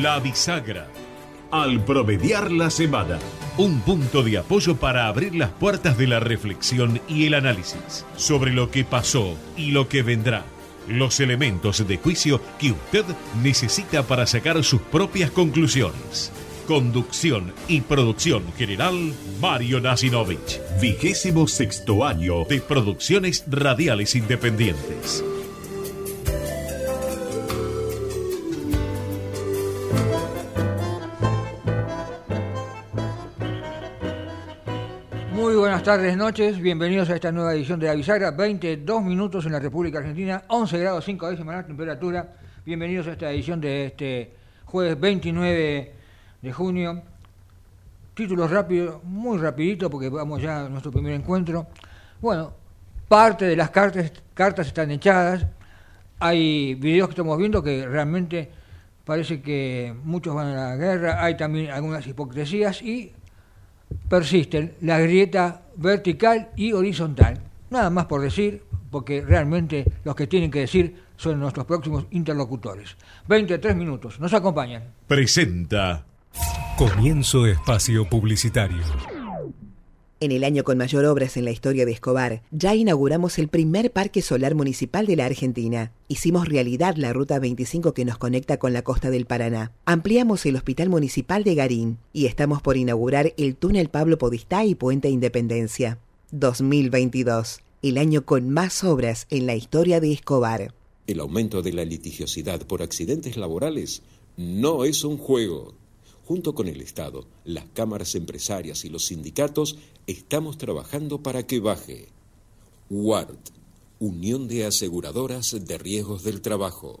La Bisagra. Al promediar la semana, un punto de apoyo para abrir las puertas de la reflexión y el análisis sobre lo que pasó y lo que vendrá. Los elementos de juicio que usted necesita para sacar sus propias conclusiones. Conducción y producción general, Mario Nacinovich. 26º año de Producciones Radiales Independientes. Muy buenas tardes, noches. Bienvenidos a esta nueva edición de La Bisagra. 22 minutos en la República Argentina, 11 grados 5 décimas la temperatura. Bienvenidos a esta edición de este jueves 29 de junio. Títulos rápidos, muy rapidito, porque vamos ya a nuestro primer encuentro. Bueno, parte de las cartas están echadas. Hay videos que estamos viendo que realmente parece que muchos van a la guerra. Hay también algunas hipocresías y persisten la grieta vertical y horizontal. Nada más por decir, porque realmente los que tienen que decir son nuestros próximos interlocutores. 23 minutos, nos acompañan. Presenta. Comienzo espacio publicitario. En el año con mayor obras en la historia de Escobar, ya inauguramos el primer parque solar municipal de la Argentina. Hicimos realidad la Ruta 25 que nos conecta con la costa del Paraná. Ampliamos el Hospital Municipal de Garín y estamos por inaugurar el túnel Pablo Podestá y Puente Independencia. 2022, el año con más obras en la historia de Escobar. El aumento de la litigiosidad por accidentes laborales no es un juego. Junto con el Estado, las cámaras empresarias y los sindicatos, estamos trabajando para que baje. UART, Unión de Aseguradoras de Riesgos del Trabajo.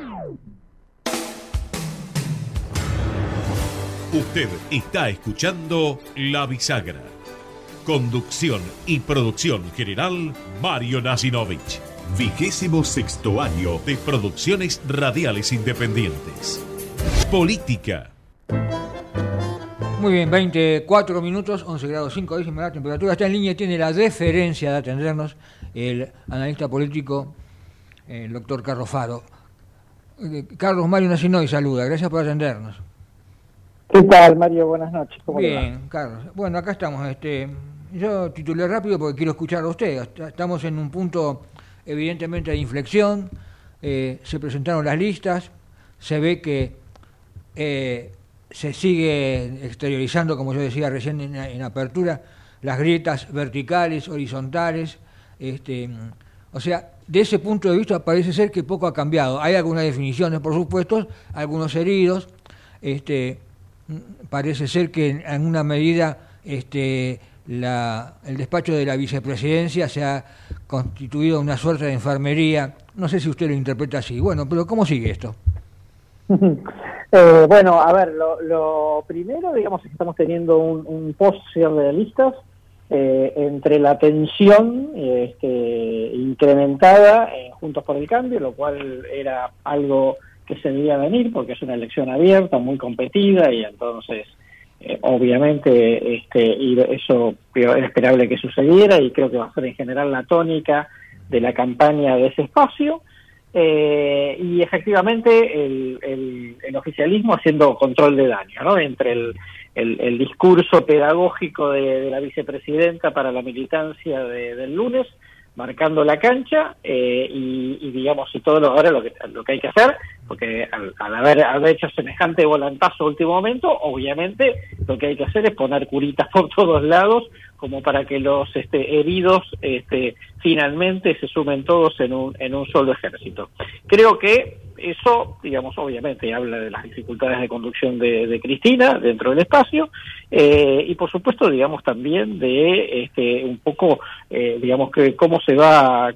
Usted está escuchando La Bisagra. Conducción y producción general, Mario Nacinovich. 26º año de Producciones Radiales Independientes. Política. Muy bien, 24 minutos, 11 grados 5 décimas la temperatura. Está en línea, tiene la deferencia de atendernos el analista político, el doctor Carlos Faro. Carlos Mario Nacinovich saluda, gracias por atendernos. ¿Qué tal, Mario? Buenas noches. ¿Cómo bien, va? Carlos. Bueno, acá estamos. Yo titulé rápido porque quiero escuchar a usted. Estamos en un punto, evidentemente, de inflexión. Se presentaron las listas. Se ve que se sigue exteriorizando, como yo decía recién en apertura, las grietas verticales, horizontales. O sea, de ese punto de vista parece ser que poco ha cambiado. Hay algunas definiciones, por supuesto, algunos heridos. Parece ser que en alguna medida el despacho de la vicepresidencia se ha constituido una suerte de enfermería. No sé si usted lo interpreta así. Bueno, pero ¿cómo sigue esto? Bueno, a ver, lo primero, digamos, es que estamos teniendo un post-cierre de listas entre la tensión incrementada en Juntos por el Cambio, lo cual era algo que se debía venir porque es una elección abierta, muy competida, y entonces obviamente y eso era esperable que sucediera, y creo que va a ser en general la tónica de la campaña de ese espacio, y efectivamente el oficialismo haciendo control de daño, ¿no? Entre el discurso pedagógico de la vicepresidenta para la militancia del lunes, marcando la cancha, y digamos, y todo ahora lo que hay que hacer, porque al haber hecho semejante volantazo último momento, obviamente lo que hay que hacer es poner curitas por todos lados, como para que los heridos finalmente se sumen todos en un solo ejército. Creo que eso, digamos, obviamente habla de las dificultades de conducción de Cristina dentro del espacio, y por supuesto, digamos, también de un poco, digamos, que cómo se va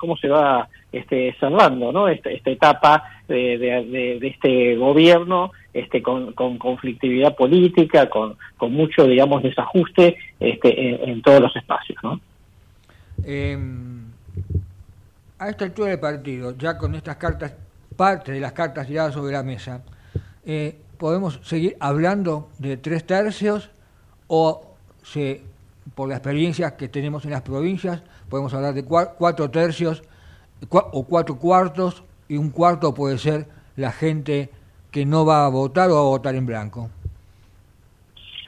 cerrando, ¿no? Esta etapa de este gobierno con conflictividad política, con mucho, digamos, desajuste en todos los espacios, ¿no? A esta altura del partido, ya con estas cartas, parte de las cartas tiradas sobre la mesa, ¿podemos seguir hablando de 3/3 o por la experiencia que tenemos en las provincias podemos hablar de 4/3 o 4/4 y 1/4 puede ser la gente que no va a votar o va a votar en blanco?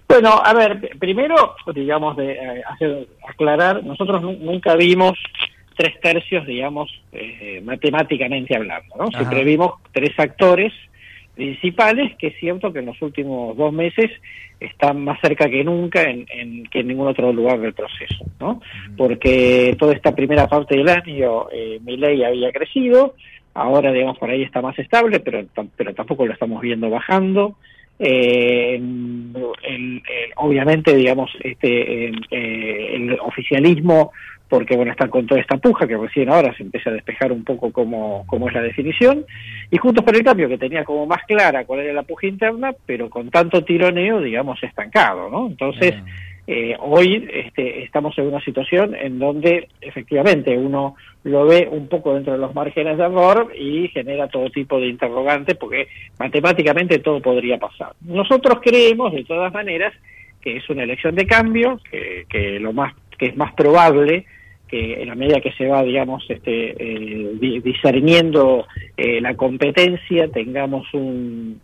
Bueno, a ver, primero, digamos, aclarar, nosotros nunca vimos 3/3, digamos, matemáticamente hablando, ¿no? Ajá. Siempre vimos tres actores principales, que es cierto que en los últimos 2 meses están más cerca que nunca que en ningún otro lugar del proceso, ¿no? Porque toda esta primera parte del año Milei había crecido, ahora, digamos, por ahí está más estable, pero tampoco lo estamos viendo bajando. Obviamente, digamos, el oficialismo, porque bueno, están con toda esta puja que recién ahora se empieza a despejar un poco cómo es la definición, y Juntos por el Cambio, que tenía como más clara cuál era la puja interna, pero con tanto tironeo, digamos, estancado, ¿no? Entonces, hoy estamos en una situación en donde efectivamente uno lo ve un poco dentro de los márgenes de error y genera todo tipo de interrogantes, porque matemáticamente todo podría pasar. Nosotros creemos, de todas maneras, que es una elección de cambio, que es más probable que en la medida que se va, digamos, discerniendo la competencia, tengamos una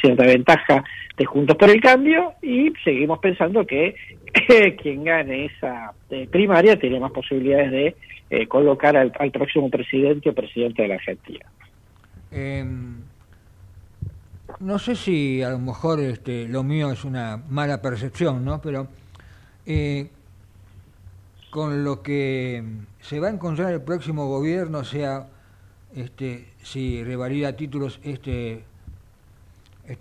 cierta ventaja de Juntos por el Cambio, y seguimos pensando que quien gane esa primaria tiene más posibilidades de colocar al próximo presidente o presidente de la Argentina. No sé si a lo mejor lo mío es una mala percepción, ¿no? Pero con lo que se va a encontrar el próximo gobierno, o sea, si revalida títulos este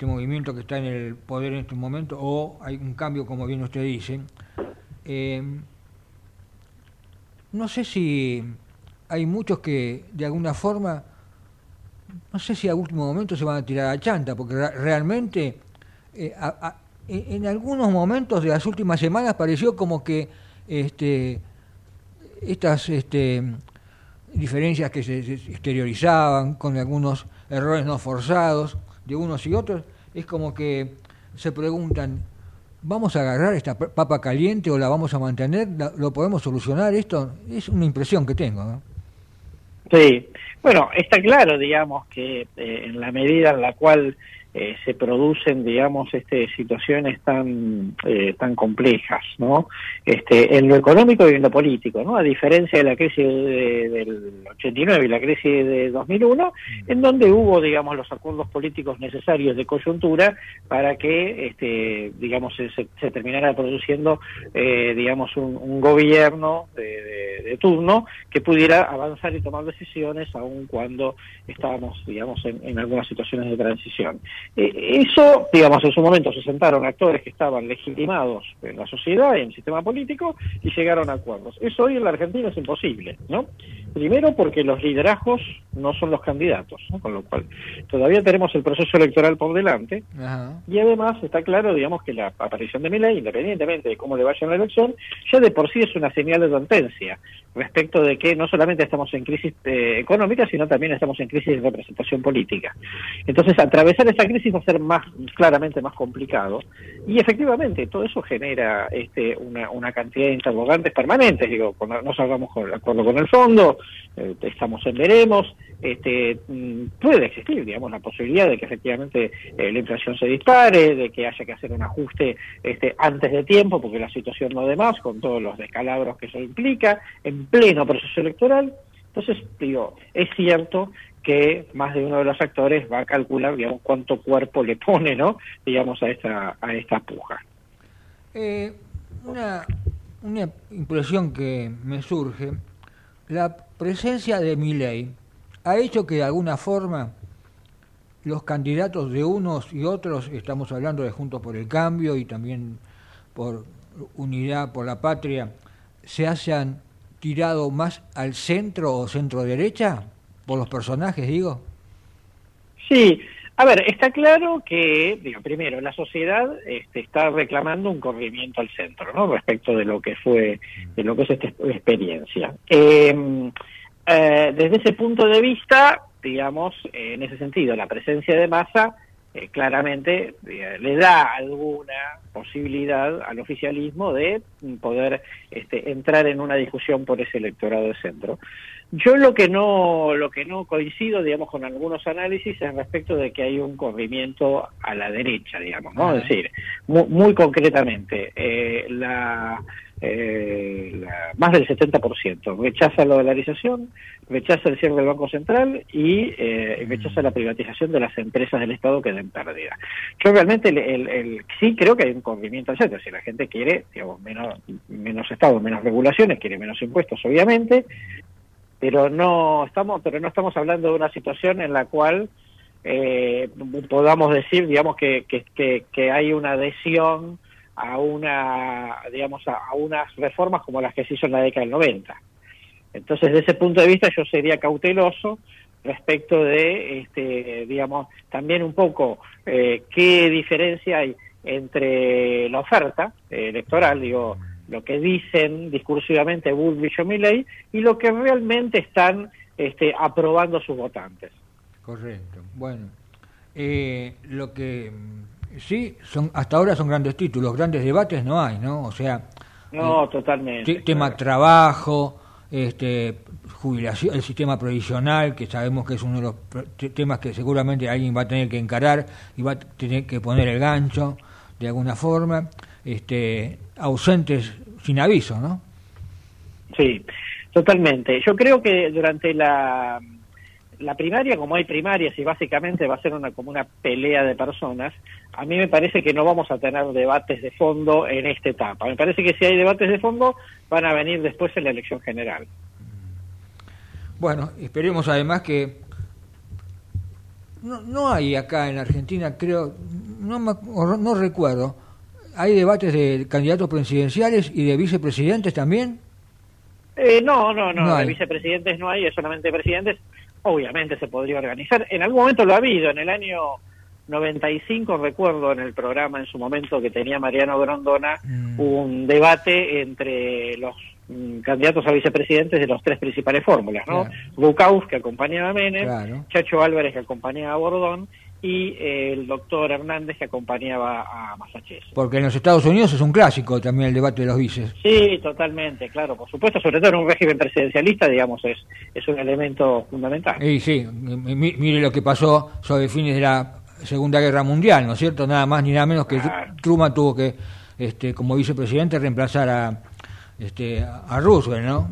movimiento que está en el poder en este momento, o hay un cambio, como bien usted dice, no sé si hay muchos que, de alguna forma, no sé si a último momento se van a tirar a chanta, porque realmente en algunos momentos de las últimas semanas pareció como que estas diferencias que se exteriorizaban con algunos errores no forzados de unos y otros, es como que se preguntan, ¿vamos a agarrar esta papa caliente o la vamos a mantener? ¿Lo podemos solucionar esto? Es una impresión que tengo, ¿no? Sí, bueno, está claro, digamos, que en la medida en la cual se producen, digamos, situaciones tan complejas, ¿no? En lo económico y en lo político, ¿no? A diferencia de la crisis del 89 y la crisis de 2001, en donde hubo, digamos, los acuerdos políticos necesarios de coyuntura para que, digamos, se terminara produciendo, digamos, un gobierno de turno que pudiera avanzar y tomar decisiones, aun cuando estábamos, digamos, en algunas situaciones de transición. Eso, digamos, en su momento se sentaron actores que estaban legitimados en la sociedad y en el sistema político y llegaron a acuerdos. Eso hoy en la Argentina es imposible, ¿no? Primero porque los liderazgos no son los candidatos, ¿no? Con lo cual todavía tenemos el proceso electoral por delante. Ajá. Y además está claro, digamos, que la aparición de Milei, independientemente de cómo le vaya en la elección, ya de por sí es una señal de advertencia respecto de que no solamente estamos en crisis económica, sino también estamos en crisis de representación política. Entonces, atravesar esa crisis va a ser claramente más complicado, y efectivamente todo eso genera una cantidad de interrogantes permanentes. Digo, no salgamos con el acuerdo con el fondo, estamos en veremos, puede existir, digamos, la posibilidad de que efectivamente la inflación se dispare, de que haya que hacer un ajuste antes de tiempo, porque la situación no dé más, con todos los descalabros que eso implica, en pleno proceso electoral. Entonces, digo, es cierto que más de uno de los actores va a calcular, digamos, cuánto cuerpo le pone, ¿no?, digamos, a esta puja. Una impresión que me surge, la presencia de Milei ha hecho que de alguna forma los candidatos de unos y otros, estamos hablando de Juntos por el Cambio y también por Unidad por la Patria, se hayan tirado más al centro o centro derecha, por los personajes, digo. Sí, A ver, está claro que, primero, la sociedad está reclamando un corrimiento al centro, ¿no? Respecto de lo que fue, de lo que es esta experiencia. Desde ese punto de vista, digamos, en ese sentido, la presencia de Massa claramente le da alguna posibilidad al oficialismo de poder entrar en una discusión por ese electorado de centro. Yo lo que no coincido, digamos, con algunos análisis es respecto de que hay un corrimiento a la derecha, digamos, ¿no? Es decir, muy concretamente, más del 70% rechaza la dolarización, rechaza el cierre del Banco Central y rechaza la privatización de las empresas del Estado que den pérdida. Yo realmente sí creo que hay un corrimiento al centro. Si la gente quiere, digamos, menos Estado, menos regulaciones, quiere menos impuestos, obviamente, pero no estamos hablando de una situación en la cual podamos decir, digamos, que hay una adhesión a unas reformas como las que se hizo en la década del 90. Entonces, desde ese punto de vista, yo sería cauteloso respecto de, digamos, también un poco qué diferencia hay entre la oferta electoral, digo, lo que dicen discursivamente Bullrich o Milei y lo que realmente están aprobando sus votantes. Correcto. Bueno, lo que... Sí, hasta ahora son grandes títulos, grandes debates no hay, ¿no? O sea, no, totalmente. Tema trabajo, jubilación, el sistema previsional, que sabemos que es uno de los temas que seguramente alguien va a tener que encarar y va a tener que poner el gancho de alguna forma, ausentes sin aviso, ¿no? Sí, totalmente. Yo creo que durante la primaria, como hay primarias y básicamente va a ser como una pelea de personas, a mí me parece que no vamos a tener debates de fondo en esta etapa. Me parece que si hay debates de fondo van a venir después en la elección general. Bueno, esperemos además que... No hay acá en la Argentina, creo, no recuerdo, ¿hay debates de candidatos presidenciales y de vicepresidentes también? No, de vicepresidentes no hay, es solamente presidentes. Obviamente se podría organizar. En algún momento lo ha habido. En el año 95, recuerdo en el programa en su momento que tenía Mariano Grondona, hubo un debate entre los candidatos a vicepresidentes de los tres principales fórmulas, ¿no? Claro. Bucaus, que acompañaba a Menem, claro. Chacho Álvarez, que acompañaba a Bordón, y el doctor Hernández, que acompañaba a Massachusetts. Porque en los Estados Unidos es un clásico también el debate de los vices. Sí, totalmente, claro, por supuesto, sobre todo en un régimen presidencialista, digamos, es un elemento fundamental. Y sí, mire lo que pasó sobre fines de la Segunda Guerra Mundial, ¿no es cierto? Nada más ni nada menos que Truman tuvo que, como vicepresidente, reemplazar a Roosevelt, ¿no?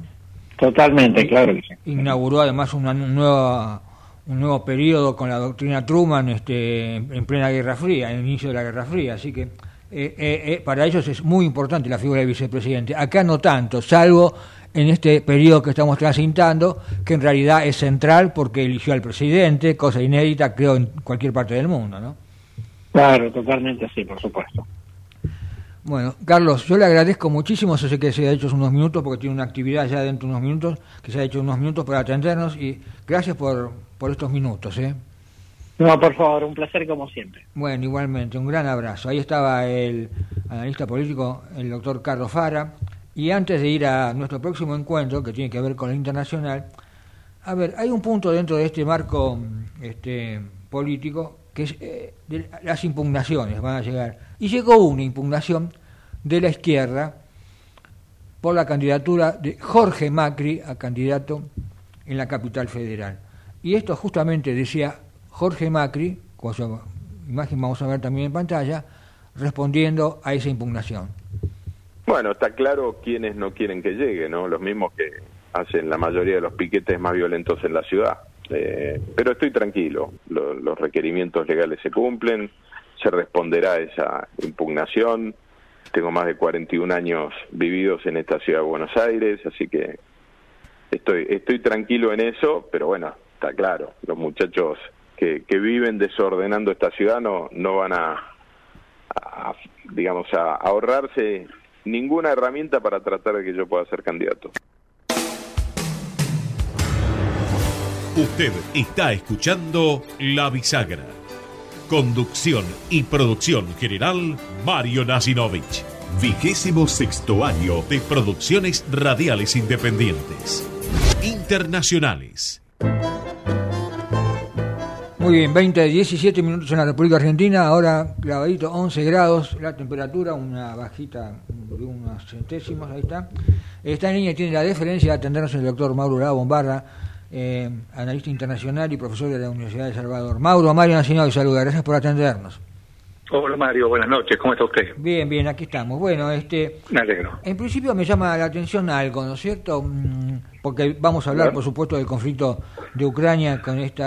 Totalmente, claro que sí. Inauguró además un nuevo periodo con la doctrina Truman en plena Guerra Fría, en el inicio de la Guerra Fría, así que para ellos es muy importante la figura del vicepresidente. Acá no tanto, salvo en este periodo que estamos transitando, que en realidad es central porque eligió al presidente, cosa inédita creo en cualquier parte del mundo, ¿no? Claro, totalmente así, por supuesto. Bueno, Carlos, yo le agradezco muchísimo, yo sé que se ha hecho unos minutos, porque tiene una actividad ya dentro de unos minutos, que se ha hecho unos minutos para atendernos, y gracias por estos minutos, ¿eh? No, por favor, un placer como siempre. Bueno, igualmente, un gran abrazo. Ahí estaba el analista político, el doctor Carlos Faro, y antes de ir a nuestro próximo encuentro, que tiene que ver con lo internacional, a ver, hay un punto dentro de este marco político, que es de las impugnaciones van a llegar. Y llegó una impugnación de la izquierda por la candidatura de Jorge Macri a candidato en la capital federal. Y esto justamente decía Jorge Macri, cuya imagen vamos a ver también en pantalla, respondiendo a esa impugnación. Bueno, está claro quiénes no quieren que llegue, ¿no? Los mismos que hacen la mayoría de los piquetes más violentos en la ciudad. Pero estoy tranquilo, los requerimientos legales se cumplen, se responderá a esa impugnación. Tengo más de 41 años vividos en esta ciudad de Buenos Aires, así que estoy tranquilo en eso, pero bueno, está claro, los muchachos que viven desordenando esta ciudad no van a ahorrarse ninguna herramienta para tratar de que yo pueda ser candidato. Usted está escuchando La Bisagra, Conducción y producción general, Mario Nacinovich. 26º año de Producciones Radiales Independientes. Internacionales. Muy bien, 20:17 minutos en la República Argentina, ahora clavadito 11 grados, la temperatura, una bajita de unos centésimos, ahí está. Esta niña tiene la deferencia de atendernos el doctor Mauro Labombarra, analista internacional y profesor de la Universidad de Salvador. Mauro, Mario Nacinovich, saluda, gracias por atendernos. Hola Mario, buenas noches, ¿cómo está usted? Bien, bien, aquí estamos. Bueno, me alegro. En principio me llama la atención algo, ¿no es cierto? Porque vamos a hablar, por supuesto, del conflicto de Ucrania con esto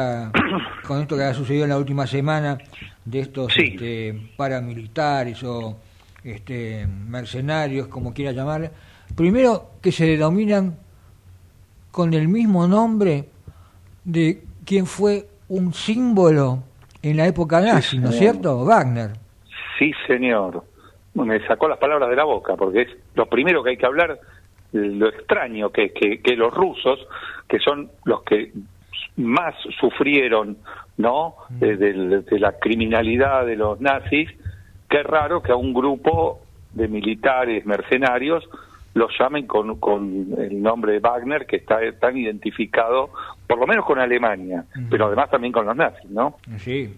que ha sucedido en la última semana de estos paramilitares o mercenarios, como quiera llamar. Primero, que se denominan con el mismo nombre de quien fue un símbolo en la época nazi, ¿no es cierto? Wagner. Sí, señor. Me sacó las palabras de la boca, porque es lo primero que hay que hablar, lo extraño que los rusos, que son los que más sufrieron, ¿no?, de la criminalidad de los nazis, qué raro que a un grupo de militares mercenarios los llamen con el nombre de Wagner, que está tan identificado, por lo menos con Alemania, pero además también con los nazis, ¿no? Sí,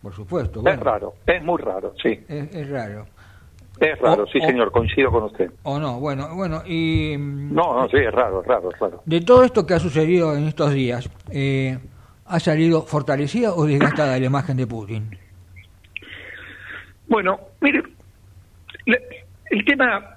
por supuesto. Bueno. Es raro, es muy raro, sí. Es raro. Es raro, señor, coincido con usted. ¿O no? Bueno, y... No, sí, es raro. De todo esto que ha sucedido en estos días, ¿ha salido fortalecida o desgastada la imagen de Putin? Bueno, mire, el tema...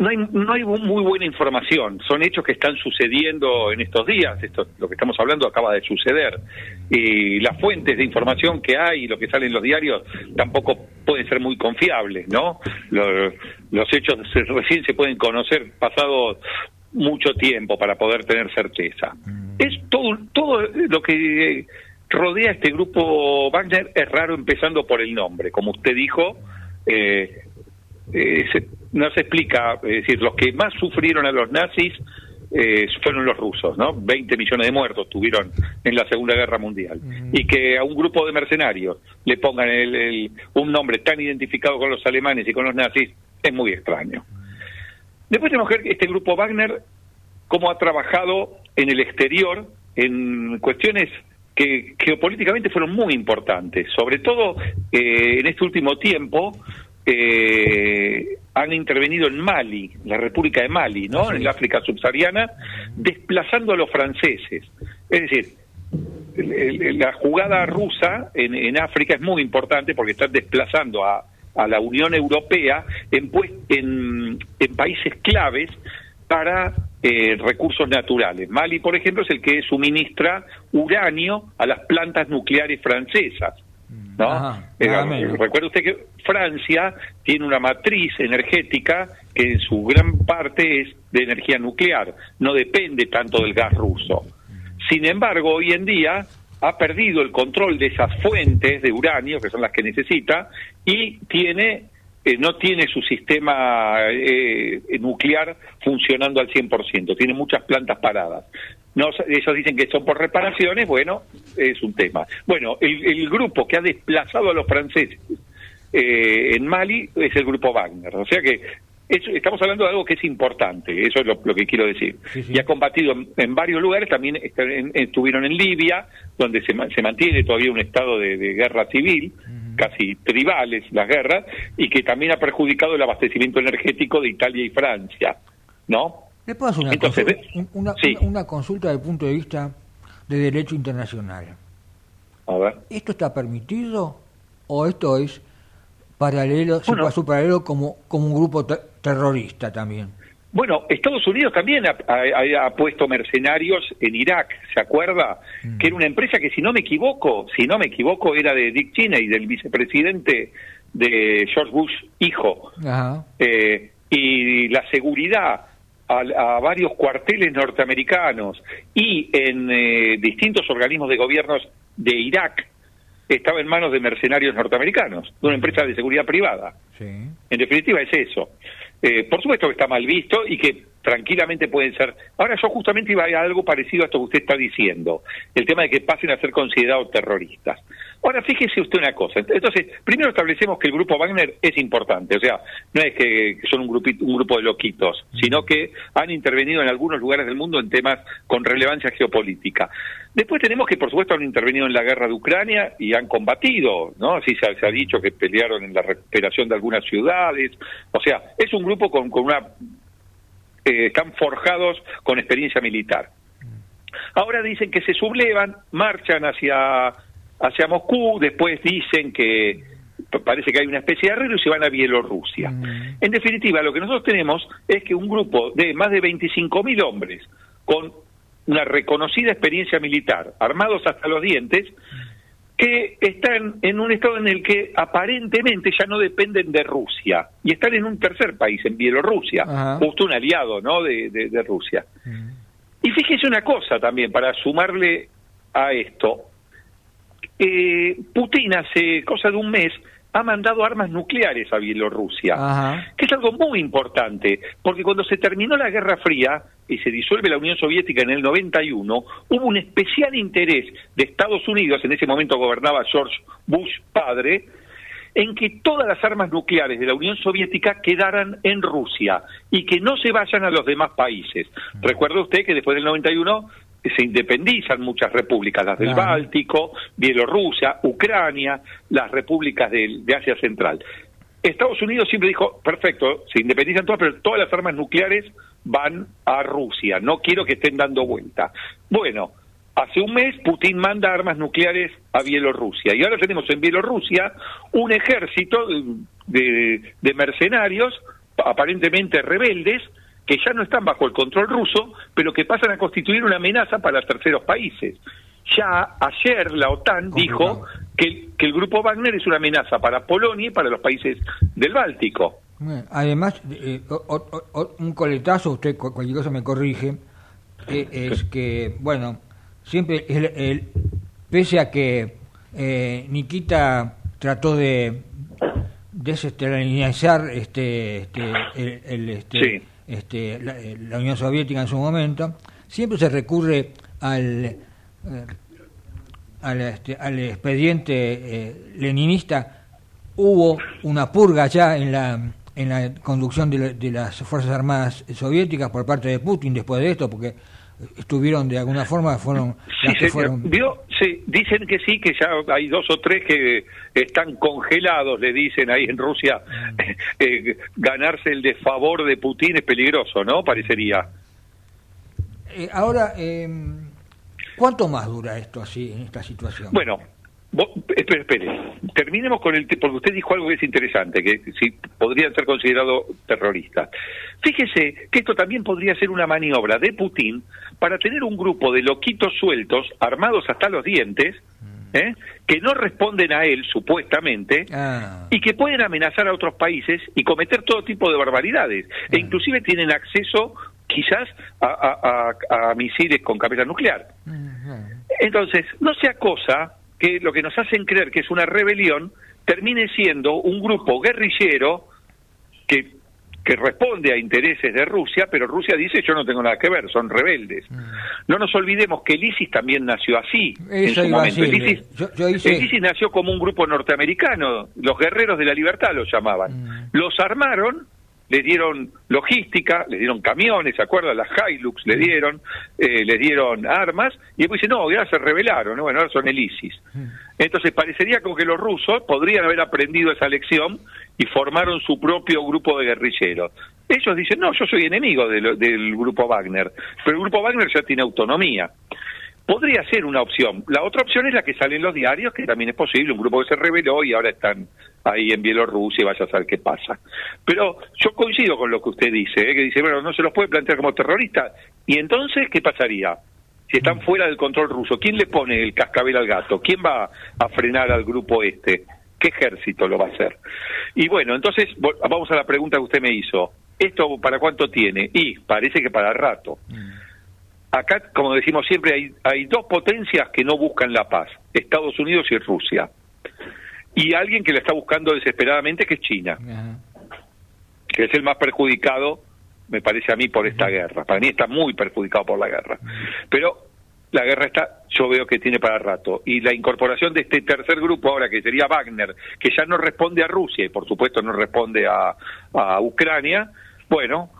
No hay muy buena información, son hechos que están sucediendo en estos días, lo que estamos hablando acaba de suceder, y las fuentes de información que hay y lo que sale en los diarios tampoco pueden ser muy confiables, ¿no? Los hechos recién se pueden conocer pasado mucho tiempo para poder tener certeza. Es todo lo que rodea a este grupo Wagner es raro, empezando por el nombre, como usted dijo, no se explica, es decir, los que más sufrieron a los nazis fueron los rusos, ¿no? 20 millones de muertos tuvieron en la Segunda Guerra Mundial. Y que a un grupo de mercenarios le pongan un nombre tan identificado con los alemanes y con los nazis es muy extraño. Después tenemos que ver este grupo Wagner cómo ha trabajado en el exterior en cuestiones que geopolíticamente fueron muy importantes, sobre todo en este último tiempo. Han intervenido en Mali, la República de Mali, ¿no? En el África subsahariana, desplazando a los franceses. Es decir, la jugada rusa en África es muy importante porque está desplazando a la Unión Europea en países claves para recursos naturales. Mali, por ejemplo, es el que suministra uranio a las plantas nucleares francesas, ¿no? Ajá, recuerde usted que Francia tiene una matriz energética que en su gran parte es de energía nuclear, no depende tanto del gas ruso. Sin embargo, hoy en día ha perdido el control de esas fuentes de uranio, que son las que necesita, y no tiene su sistema nuclear funcionando al 100%, tiene muchas plantas paradas. No, ellos dicen que son por reparaciones, bueno, es un tema. Bueno, el grupo que ha desplazado a los franceses en Mali es el grupo Wagner, o sea que estamos hablando de algo que es importante, eso es lo que quiero decir. Sí. Y ha combatido en varios lugares, también estuvieron en Libia, donde se mantiene todavía un estado de guerra civil, casi tribales las guerras, y que también ha perjudicado el abastecimiento energético de Italia y Francia, ¿no? ¿Le puedo hacer una consulta desde el punto de vista de derecho internacional? A ver. ¿Esto está permitido o esto es paralelo, se pasó paralelo como un grupo terrorista también? Bueno, Estados Unidos también ha puesto mercenarios en Irak, ¿se acuerda? Que era una empresa que, si no me equivoco, era de Dick Cheney, del vicepresidente de George Bush, hijo. Ajá. Y la seguridad a varios cuarteles norteamericanos y en distintos organismos de gobiernos de Irak estaba en manos de mercenarios norteamericanos, de una empresa de seguridad privada. Sí. En definitiva es eso. Por supuesto que está mal visto y que tranquilamente pueden ser... Ahora yo justamente iba a algo parecido a esto que usted está diciendo, el tema de que pasen a ser considerados terroristas. Ahora, fíjese usted una cosa. Entonces, primero establecemos que el grupo Wagner es importante. O sea, no es que son un grupo de loquitos, sino que han intervenido en algunos lugares del mundo en temas con relevancia geopolítica. Después tenemos que, por supuesto, han intervenido en la guerra de Ucrania y han combatido, ¿no? Así se ha dicho que pelearon en la recuperación de algunas ciudades. O sea, es un grupo con una... están forjados con experiencia militar. Ahora dicen que se sublevan, marchan hacia Moscú, después dicen que parece que hay una especie de arreglo y se van a Bielorrusia. En definitiva, lo que nosotros tenemos es que un grupo de más de 25.000 hombres con una reconocida experiencia militar, armados hasta los dientes, que están en un estado en el que aparentemente ya no dependen de Rusia, y están en un tercer país, en Bielorrusia, justo un aliado, ¿no?, de Rusia. Y fíjese una cosa también, para sumarle a esto, Putin hace cosa de un mes ha mandado armas nucleares a Bielorrusia, que es algo muy importante, porque cuando se terminó la Guerra Fría y se disuelve la Unión Soviética en el 91, hubo un especial interés de Estados Unidos, en ese momento gobernaba George Bush padre, en que todas las armas nucleares de la Unión Soviética quedaran en Rusia y que no se vayan a los demás países. Recuerde usted que después del 91 se independizan muchas repúblicas, las del Báltico, Bielorrusia, Ucrania, las repúblicas de Asia Central. Estados Unidos siempre dijo, perfecto, se independizan todas, pero todas las armas nucleares van a Rusia, no quiero que estén dando vuelta. Bueno, hace un mes Putin manda armas nucleares a Bielorrusia, y ahora tenemos en Bielorrusia un ejército de mercenarios, aparentemente rebeldes, que ya no están bajo el control ruso, pero que pasan a constituir una amenaza para terceros países. Ya ayer la OTAN dijo que el grupo Wagner es una amenaza para Polonia y para los países del Báltico. Además, un coletazo, usted cualquier cosa me corrige, es que, bueno, siempre, pese a que Nikita trató de desestalineizar la Unión Soviética en su momento, siempre se recurre al expediente leninista. Hubo una purga ya en la conducción de las Fuerzas Armadas Soviéticas por parte de Putin después de esto, porque estuvieron de alguna forma, fueron las que fueron... Sí, dicen que sí, que ya hay dos o tres que están congelados, le dicen ahí en Rusia. Ganarse el desfavor de Putin es peligroso, ¿no? Parecería. Ahora, ¿cuánto más dura esto así, en esta situación? Bueno, espere, terminemos con porque usted dijo algo que es interesante, que si podrían ser considerados terroristas. Fíjese que esto también podría ser una maniobra de Putin para tener un grupo de loquitos sueltos, armados hasta los dientes, que no responden a él, supuestamente, y que pueden amenazar a otros países y cometer todo tipo de barbaridades. E inclusive tienen acceso, quizás, a misiles con cabeza nuclear. Entonces, no sea cosa que lo que nos hacen creer que es una rebelión termine siendo un grupo guerrillero que responde a intereses de Rusia, pero Rusia dice yo no tengo nada que ver, son rebeldes. No nos olvidemos que el ISIS también nació así. Eso en su momento. El ISIS nació como un grupo norteamericano, los guerreros de la libertad los llamaban. Los armaron, les dieron logística, les dieron camiones, ¿se acuerdan? Las Hilux les dieron armas, y después dicen, no, ya se rebelaron, ¿no? Bueno, ahora son el ISIS. Entonces parecería como que los rusos podrían haber aprendido esa lección y formaron su propio grupo de guerrilleros. Ellos dicen, no, yo soy enemigo del grupo Wagner, pero el grupo Wagner ya tiene autonomía. Podría ser una opción. La otra opción es la que sale en los diarios, que también es posible, un grupo que se rebeló y ahora están ahí en Bielorrusia y vaya a saber qué pasa. Pero yo coincido con lo que usted dice, que dice, bueno, no se los puede plantear como terroristas. ¿Y entonces qué pasaría? Si están fuera del control ruso, ¿quién le pone el cascabel al gato? ¿Quién va a frenar al grupo este? ¿Qué ejército lo va a hacer? Y bueno, entonces vamos a la pregunta que usted me hizo. ¿Esto para cuánto tiene? Y parece que para rato. Acá, como decimos siempre, hay dos potencias que no buscan la paz, Estados Unidos y Rusia. Y alguien que la está buscando desesperadamente, que es China, que es el más perjudicado, me parece a mí, por esta guerra. Para mí está muy perjudicado por la guerra. Pero la guerra está, yo veo que tiene para rato. Y la incorporación de este tercer grupo ahora, que sería Wagner, que ya no responde a Rusia y por supuesto no responde a Ucrania, bueno,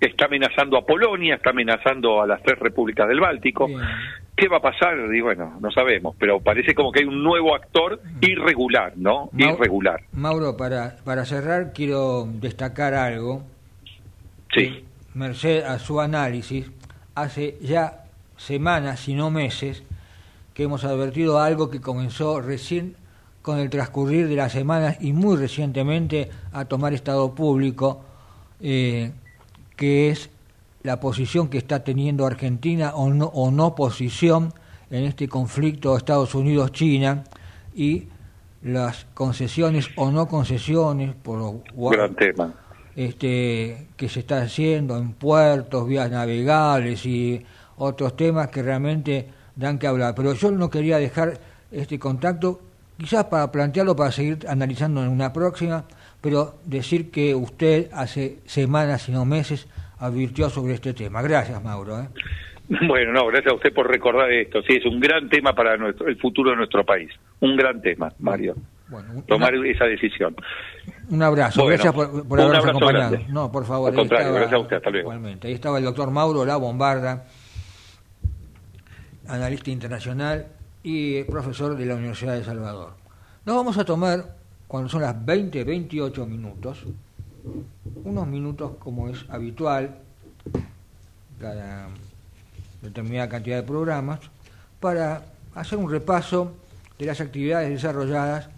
está amenazando a Polonia, está amenazando a las tres repúblicas del Báltico. Bien. ¿Qué va a pasar? Y bueno, no sabemos, pero parece como que hay un nuevo actor irregular, ¿no? Irregular. Mauro, para cerrar quiero destacar algo. Sí. Merced a su análisis, hace ya semanas, si no meses, que hemos advertido algo que comenzó recién con el transcurrir de las semanas y muy recientemente a tomar estado público, que es la posición que está teniendo Argentina o no posición en este conflicto Estados Unidos-China y las concesiones o no concesiones por gran tema que se está haciendo en puertos, vías navegables y otros temas que realmente dan que hablar. Pero yo no quería dejar este contacto, quizás para plantearlo, para seguir analizando en una próxima, pero decir que usted hace semanas, si no meses, advirtió sobre este tema. Gracias, Mauro. Bueno, no, gracias a usted por recordar esto. Sí, es un gran tema para el futuro de nuestro país. Un gran tema, Mario. Bueno, tomar esa decisión. Un abrazo. Bueno, gracias por habernos acompañado. Grande. No, por favor. Al contrario, gracias a usted. Hasta luego. Igualmente. Ahí estaba el doctor Mauro Labombarra, analista internacional y profesor de la Universidad de Salvador. Nos vamos a tomar, cuando son las 20:28 minutos, unos minutos, como es habitual cada determinada cantidad de programas, para hacer un repaso de las actividades desarrolladas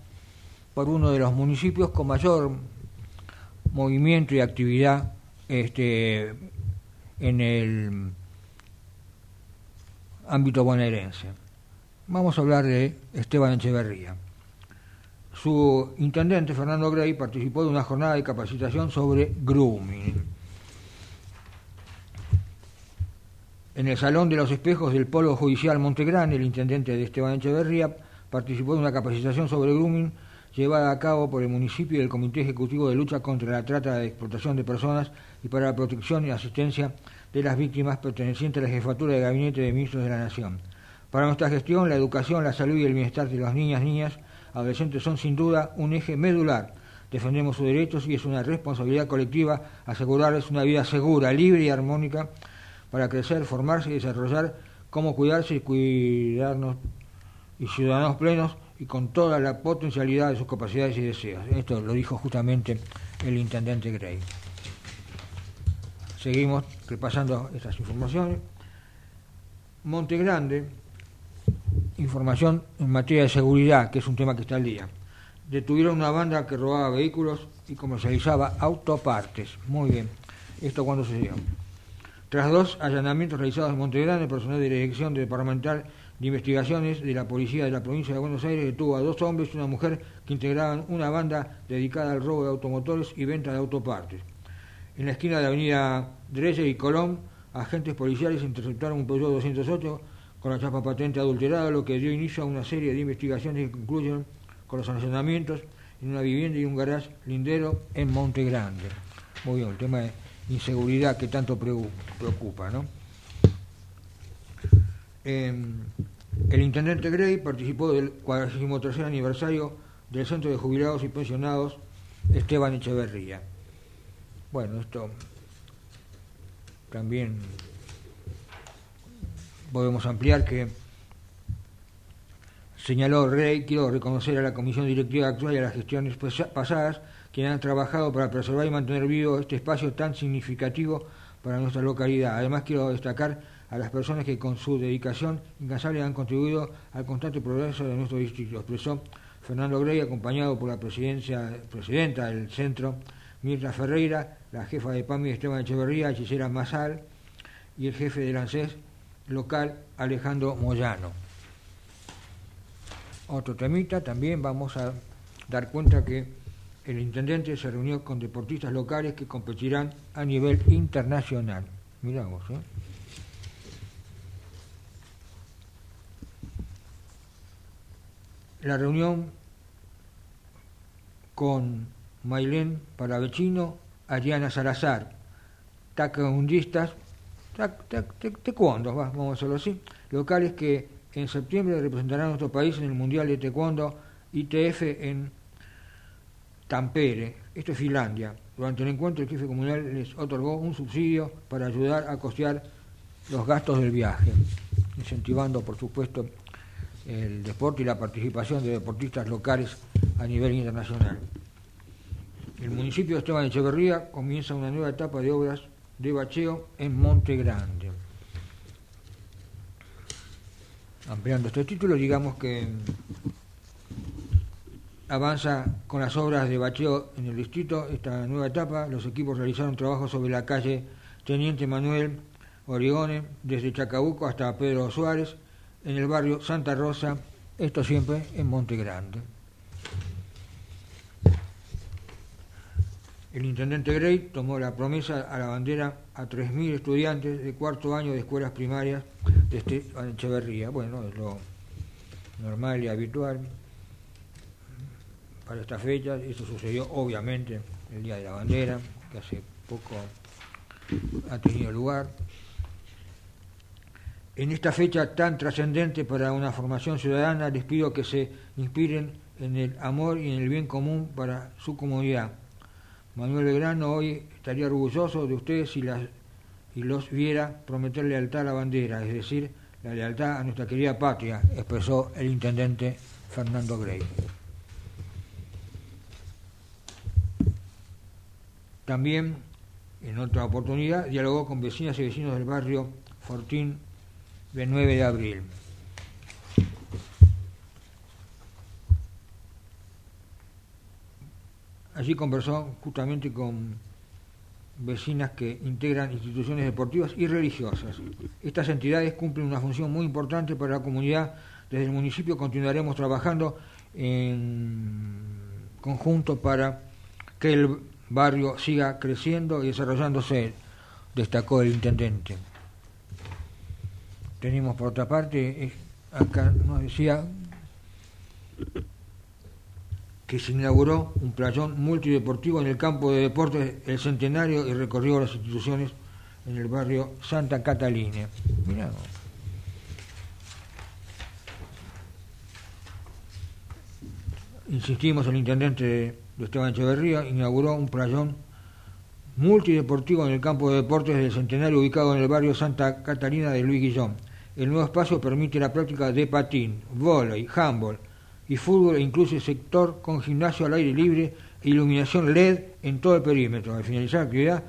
por uno de los municipios con mayor movimiento y actividad en el ámbito bonaerense. Vamos a hablar de Esteban Echeverría. Su intendente, Fernando Gray, participó de una jornada de capacitación sobre grooming en el Salón de los Espejos del Polo Judicial Monte Grande. El intendente de Esteban Echeverría participó de una capacitación sobre grooming llevada a cabo por el municipio y el Comité Ejecutivo de Lucha contra la Trata de Explotación de Personas y para la Protección y Asistencia de las Víctimas, perteneciente a la Jefatura de Gabinete de Ministros de la Nación. Para nuestra gestión, la educación, la salud y el bienestar de las niñas, adolescentes son sin duda un eje medular. Defendemos sus derechos y es una responsabilidad colectiva asegurarles una vida segura, libre y armónica para crecer, formarse y desarrollar, cómo cuidarse y cuidarnos, y ciudadanos plenos y con toda la potencialidad de sus capacidades y deseos. Esto lo dijo justamente el intendente Gray. Seguimos repasando estas informaciones. Monte Grande, información en materia de seguridad, que es un tema que está al día. Detuvieron una banda que robaba vehículos y comercializaba autopartes. Muy bien. ¿Esto cuándo se dio? Tras dos allanamientos realizados en Monte Grande, personal de la Dirección Departamental de Investigaciones de la Policía de la Provincia de Buenos Aires detuvo a dos hombres y una mujer que integraban una banda dedicada al robo de automotores y venta de autopartes. En la esquina de la avenida Dreyer y Colón, agentes policiales interceptaron un Peugeot 208 con la chapa patente adulterada, lo que dio inicio a una serie de investigaciones que concluyen con los sancionamientos en una vivienda y un garage lindero en Monte Grande. Muy bien, el tema de inseguridad que tanto preocupa, ¿no? El intendente Gray participó del 43 aniversario del Centro de Jubilados y Pensionados Esteban Echeverría. Bueno, esto también podemos ampliar, que señaló Rey: quiero reconocer a la comisión directiva actual y a las gestiones pasadas, quienes han trabajado para preservar y mantener vivo este espacio tan significativo para nuestra localidad. Además, quiero destacar a las personas que con su dedicación incansable han contribuido al constante progreso de nuestro distrito, expresó Fernando Gray, acompañado por la presidenta del centro, Mirta Ferreira, la jefa de PAMI Esteban Echeverría, Gisela Mazal, y el jefe del ANSES local, Alejandro Moyano. Otro temita, también vamos a dar cuenta que el intendente se reunió con deportistas locales que competirán a nivel internacional. Mirá vos, ¿eh? La reunión con Maylén Paravecino, Ariana Salazar, taekwondistas taekwondo, vamos a hacerlo así, locales que en septiembre representarán a nuestro país en el Mundial de Taekwondo ITF en Tampere, esto es Finlandia. Durante el encuentro, el jefe comunal les otorgó un subsidio para ayudar a costear los gastos del viaje, incentivando, por supuesto, el deporte y la participación de deportistas locales a nivel internacional. El municipio de Esteban Echeverría comienza una nueva etapa de obras de bacheo en Monte Grande. Ampliando este título, digamos que avanza con las obras de bacheo en el distrito. Esta nueva etapa, los equipos realizaron trabajos sobre la calle Teniente Manuel Origone, desde Chacabuco hasta Pedro Suárez, en el barrio Santa Rosa, esto siempre en Monte Grande. El intendente Gray tomó la promesa a la bandera a 3.000 estudiantes de cuarto año de escuelas primarias de Esteban Echeverría. Bueno, es lo normal y habitual para estas fechas. Eso sucedió obviamente el Día de la Bandera, que hace poco ha tenido lugar. En esta fecha tan trascendente para una formación ciudadana, les pido que se inspiren en el amor y en el bien común para su comunidad. Manuel Belgrano hoy estaría orgulloso de ustedes si los viera prometer lealtad a la bandera, es decir, la lealtad a nuestra querida patria, expresó el intendente Fernando Gray. También, en otra oportunidad, dialogó con vecinas y vecinos del barrio Fortín del 9 de abril. Allí conversó justamente con vecinas que integran instituciones deportivas y religiosas. Estas entidades cumplen una función muy importante para la comunidad. Desde el municipio continuaremos trabajando en conjunto para que el barrio siga creciendo y desarrollándose, destacó el intendente. Tenemos por otra parte, acá nos decía que se inauguró un playón multideportivo en el campo de deportes El Centenario y recorrió las instituciones en el barrio Santa Catalina. Mirá. Insistimos, el intendente de Esteban Echeverría inauguró un playón multideportivo en el campo de deportes del Centenario ubicado en el barrio Santa Catalina de Luis Guillón. El nuevo espacio permite la práctica de patín, vóley, handball y fútbol e incluye sector con gimnasio al aire libre e iluminación LED en todo el perímetro. Al finalizar la actividad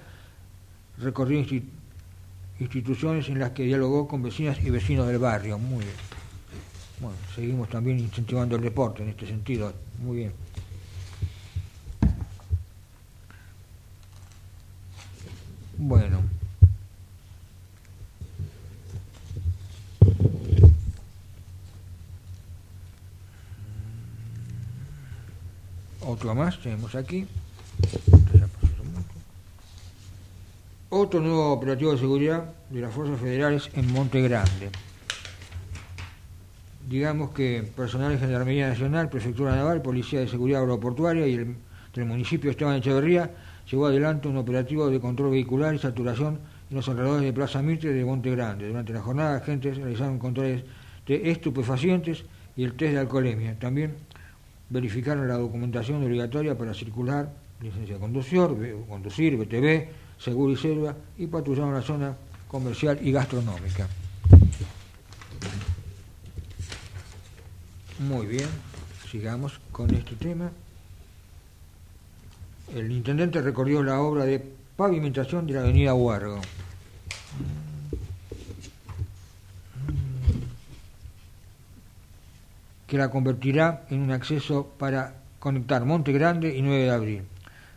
recorrió instituciones en las que dialogó con vecinas y vecinos del barrio. Muy bien. Bueno, seguimos también incentivando el deporte en este sentido. Muy bien. Bueno, otro más tenemos aquí. Otro nuevo operativo de seguridad de las fuerzas federales en Monte Grande. Digamos que personal de Gendarmería Nacional, Prefectura Naval, Policía de Seguridad Aeroportuaria y del municipio Esteban Echeverría llevó adelante un operativo de control vehicular y saturación en los alrededores de Plaza Mitre de Monte Grande. Durante la jornada, agentes realizaron controles de estupefacientes y el test de alcoholemia. También verificaron la documentación obligatoria para circular, licencia de conducir, BTV, seguro y cédula, y patrullaron la zona comercial y gastronómica. Muy bien, sigamos con este tema. El intendente recorrió la obra de pavimentación de la avenida Huargo. Que la convertirá en un acceso para conectar Monte Grande y 9 de abril.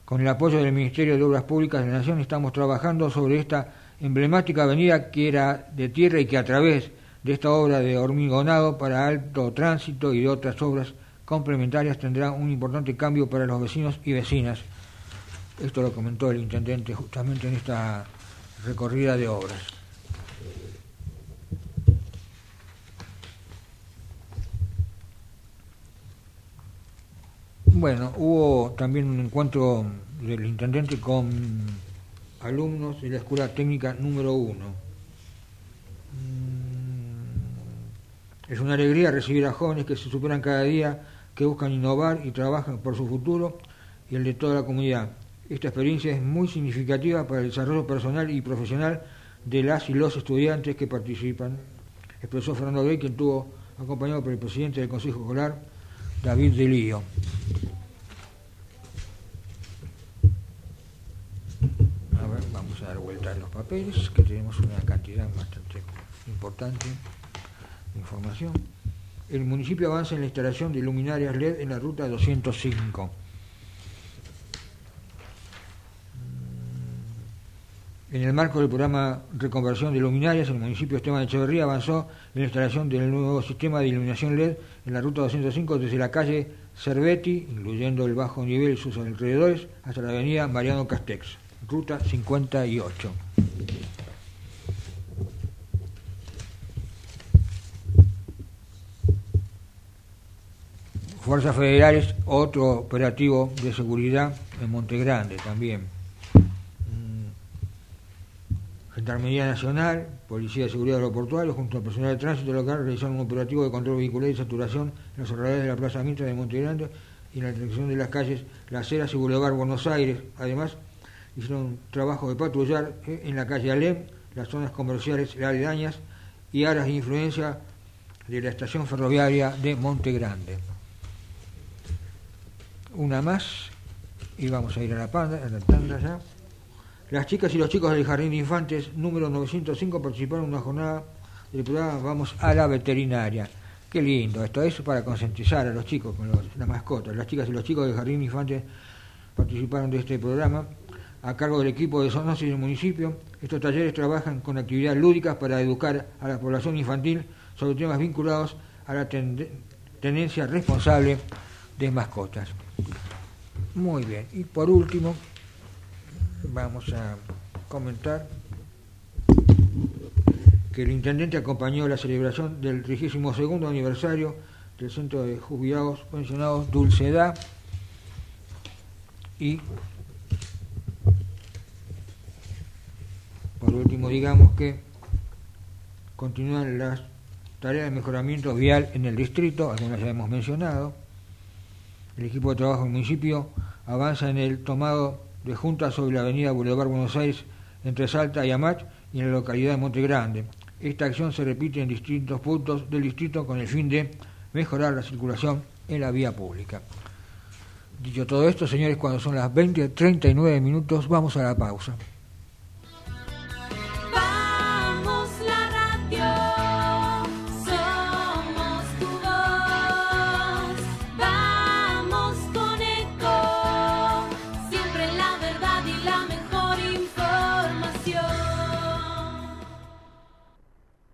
Con el apoyo del Ministerio de Obras Públicas de la Nación estamos trabajando sobre esta emblemática avenida que era de tierra y que a través de esta obra de hormigonado para alto tránsito y de otras obras complementarias tendrá un importante cambio para los vecinos y vecinas. Esto lo comentó el intendente justamente en esta recorrida de obras. Bueno, hubo también un encuentro del intendente con alumnos de la Escuela Técnica número 1. Es una alegría recibir a jóvenes que se superan cada día, que buscan innovar y trabajan por su futuro y el de toda la comunidad. Esta experiencia es muy significativa para el desarrollo personal y profesional de las y los estudiantes que participan, expresó Fernando Gray, quien estuvo acompañado por el presidente del Consejo Escolar, David Delío. A ver, vamos a dar vuelta a los papeles, que tenemos una cantidad bastante importante de información. El municipio avanza en la instalación de luminarias LED en la ruta 205. En el marco del programa Reconversión de Luminarias, el municipio Esteban Echeverría avanzó en la instalación del nuevo sistema de iluminación LED en la ruta 205 desde la calle Cervetti, incluyendo el bajo nivel y sus alrededores, hasta la avenida Mariano Castex, ruta 58. Fuerzas Federales, otro operativo de seguridad en Monte Grande también. Gendarmería Nacional, Policía de Seguridad Aeroportuaria, junto al personal de tránsito local, realizaron un operativo de control vehicular y saturación en los alrededores de la Plaza Mitra de Monte Grande y en la dirección de las calles Las Heras y Boulevard Buenos Aires. Además, hicieron un trabajo de patrullar en la calle Alem, las zonas comerciales aledañas y áreas de influencia de la estación ferroviaria de Monte Grande. Una más, y vamos a ir a la tanda ya. Las chicas y los chicos del Jardín de Infantes número 905 participaron en una jornada del programa Vamos a la Veterinaria. Qué lindo, esto es para concientizar a los chicos con las mascotas. Las chicas y los chicos del Jardín de Infantes participaron de este programa a cargo del equipo de zoonosis del municipio. Estos talleres trabajan con actividades lúdicas para educar a la población infantil sobre temas vinculados a la tenencia responsable de mascotas. Muy bien, y por último, vamos a comentar que el intendente acompañó la celebración del 32º aniversario del Centro de Jubilados Pensionados Dulce Edad y, por último, digamos que continúan las tareas de mejoramiento vial en el distrito, algunas ya hemos mencionado. El equipo de trabajo del municipio avanza en el tomado de juntas sobre la avenida Boulevard Buenos Aires entre Salta y Amat y en la localidad de Monte Grande. Esta acción se repite en distintos puntos del distrito con el fin de mejorar la circulación en la vía pública. Dicho todo esto, señores, cuando son las 20:39 minutos, vamos a la pausa.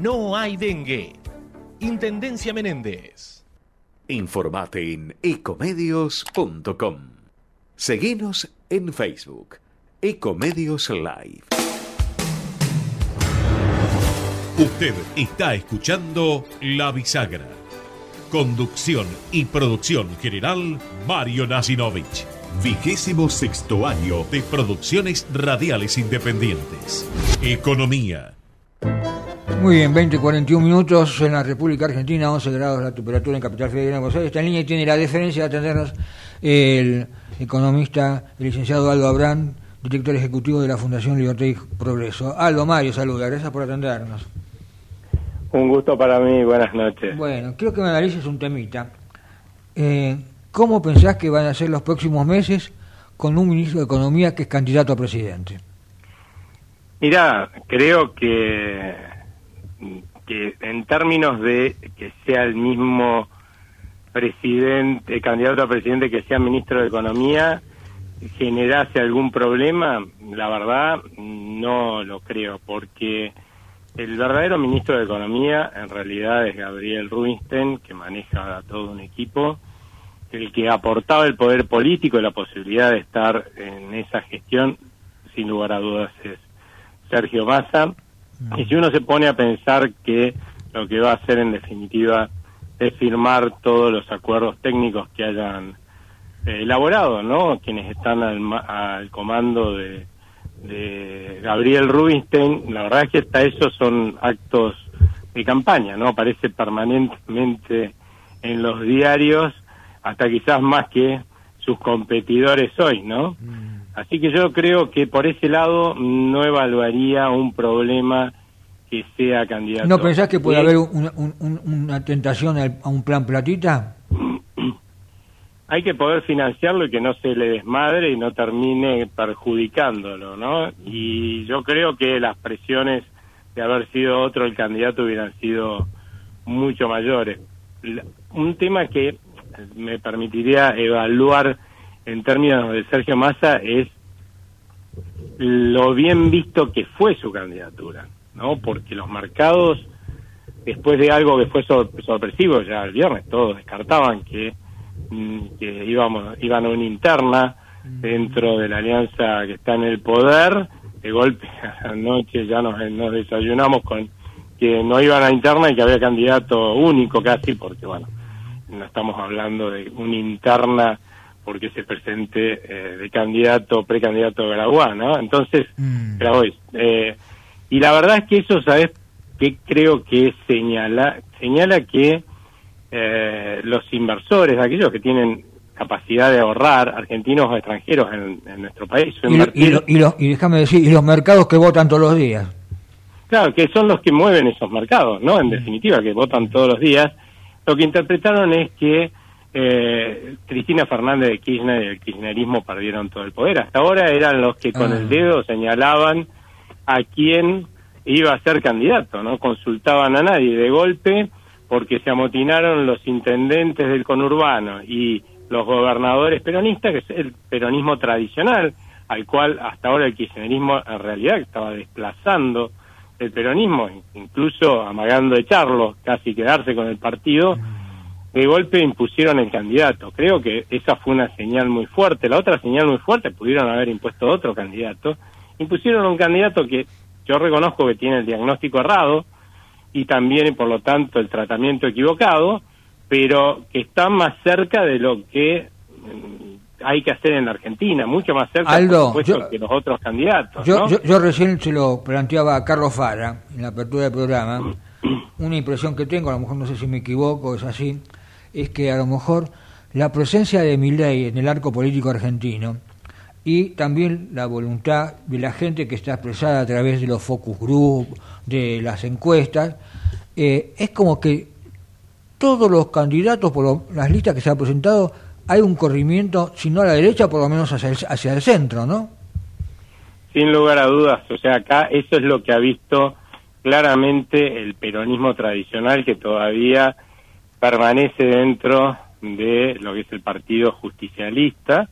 no hay dengue. Intendencia Menéndez. Informate en ecomedios.com. Seguinos en Facebook. Ecomedios Live. Usted está escuchando La Bisagra. Conducción y producción general, Mario Nacinovich. 26º año de Producciones Radiales Independientes. Economía. Muy bien, 20:41 minutos en la República Argentina, 11 grados la temperatura en Capital Federal de Buenos Aires. Esta línea tiene la deferencia de atendernos el economista, el licenciado Aldo Abram, director ejecutivo de la Fundación Libertad y Progreso. Aldo, Mario, saluda, gracias por atendernos. Un gusto para mí, buenas noches. Bueno, creo que me analices un temita. ¿Cómo pensás que van a ser los próximos meses con un ministro de Economía que es candidato a presidente? Mirá, creo que en términos de que sea el mismo presidente, candidato a presidente que sea ministro de Economía, generase algún problema, la verdad no lo creo, porque el verdadero ministro de Economía en realidad es Gabriel Rubinstein, que maneja a todo un equipo, el que aportaba el poder político y la posibilidad de estar en esa gestión, sin lugar a dudas, es Sergio Massa. Y si uno se pone a pensar que lo que va a hacer en definitiva es firmar todos los acuerdos técnicos que hayan elaborado, ¿no?, quienes están al comando de Gabriel Rubinstein, la verdad es que hasta esos son actos de campaña, ¿no? Aparece permanentemente en los diarios, hasta quizás más que sus competidores hoy, ¿no? Así que yo creo que por ese lado no evaluaría un problema que sea candidato. ¿No pensás que puede haber una tentación a un plan platita? Hay que poder financiarlo y que no se le desmadre y no termine perjudicándolo, ¿no? Y yo creo que las presiones de haber sido otro el candidato hubieran sido mucho mayores. Un tema que me permitiría evaluar en términos de Sergio Massa es lo bien visto que fue su candidatura, ¿no? Porque los mercados, después de algo que fue sorpresivo ya el viernes, todos descartaban que iban a una interna dentro de la alianza que está en el poder. De golpe anoche ya nos desayunamos con que no iban a interna y que había candidato único casi, porque bueno, no estamos hablando de una interna porque se presente de candidato, precandidato de Grabois, ¿no? Entonces, Grabois. Y la verdad es que eso, ¿sabes qué creo que señala? Señala que los inversores, aquellos que tienen capacidad de ahorrar, argentinos o extranjeros en nuestro país. Y déjame decir, y los mercados que votan todos los días. Claro, que son los que mueven esos mercados, ¿no? En definitiva, que votan todos los días. Lo que interpretaron es que Cristina Fernández de Kirchner y el kirchnerismo perdieron todo el poder. Hasta ahora eran los que con el dedo señalaban a quién iba a ser candidato, no consultaban a nadie. De golpe, porque se amotinaron los intendentes del conurbano y los gobernadores peronistas, que es el peronismo tradicional, al cual hasta ahora el kirchnerismo en realidad estaba desplazando el peronismo, incluso amagando echarlo, casi quedarse con el partido. De golpe impusieron el candidato. Creo que esa fue una señal muy fuerte. La otra señal muy fuerte, pudieron haber impuesto otro candidato. Impusieron un candidato que yo reconozco que tiene el diagnóstico errado y también, por lo tanto, el tratamiento equivocado, pero que está más cerca de lo que hay que hacer en la Argentina, mucho más cerca, Aldo, por supuesto, que los otros candidatos, ¿no? Yo recién se lo planteaba a Carlos Faro en la apertura del programa. Una impresión que tengo, a lo mejor no sé si me equivoco, es así, es que a lo mejor la presencia de Milei en el arco político argentino y también la voluntad de la gente que está expresada a través de los focus group, de las encuestas, es como que todos los candidatos, por las listas que se han presentado, hay un corrimiento, si no a la derecha, por lo menos hacia el centro, ¿no? Sin lugar a dudas, o sea, acá eso es lo que ha visto claramente el peronismo tradicional, que todavía permanece dentro de lo que es el partido justicialista.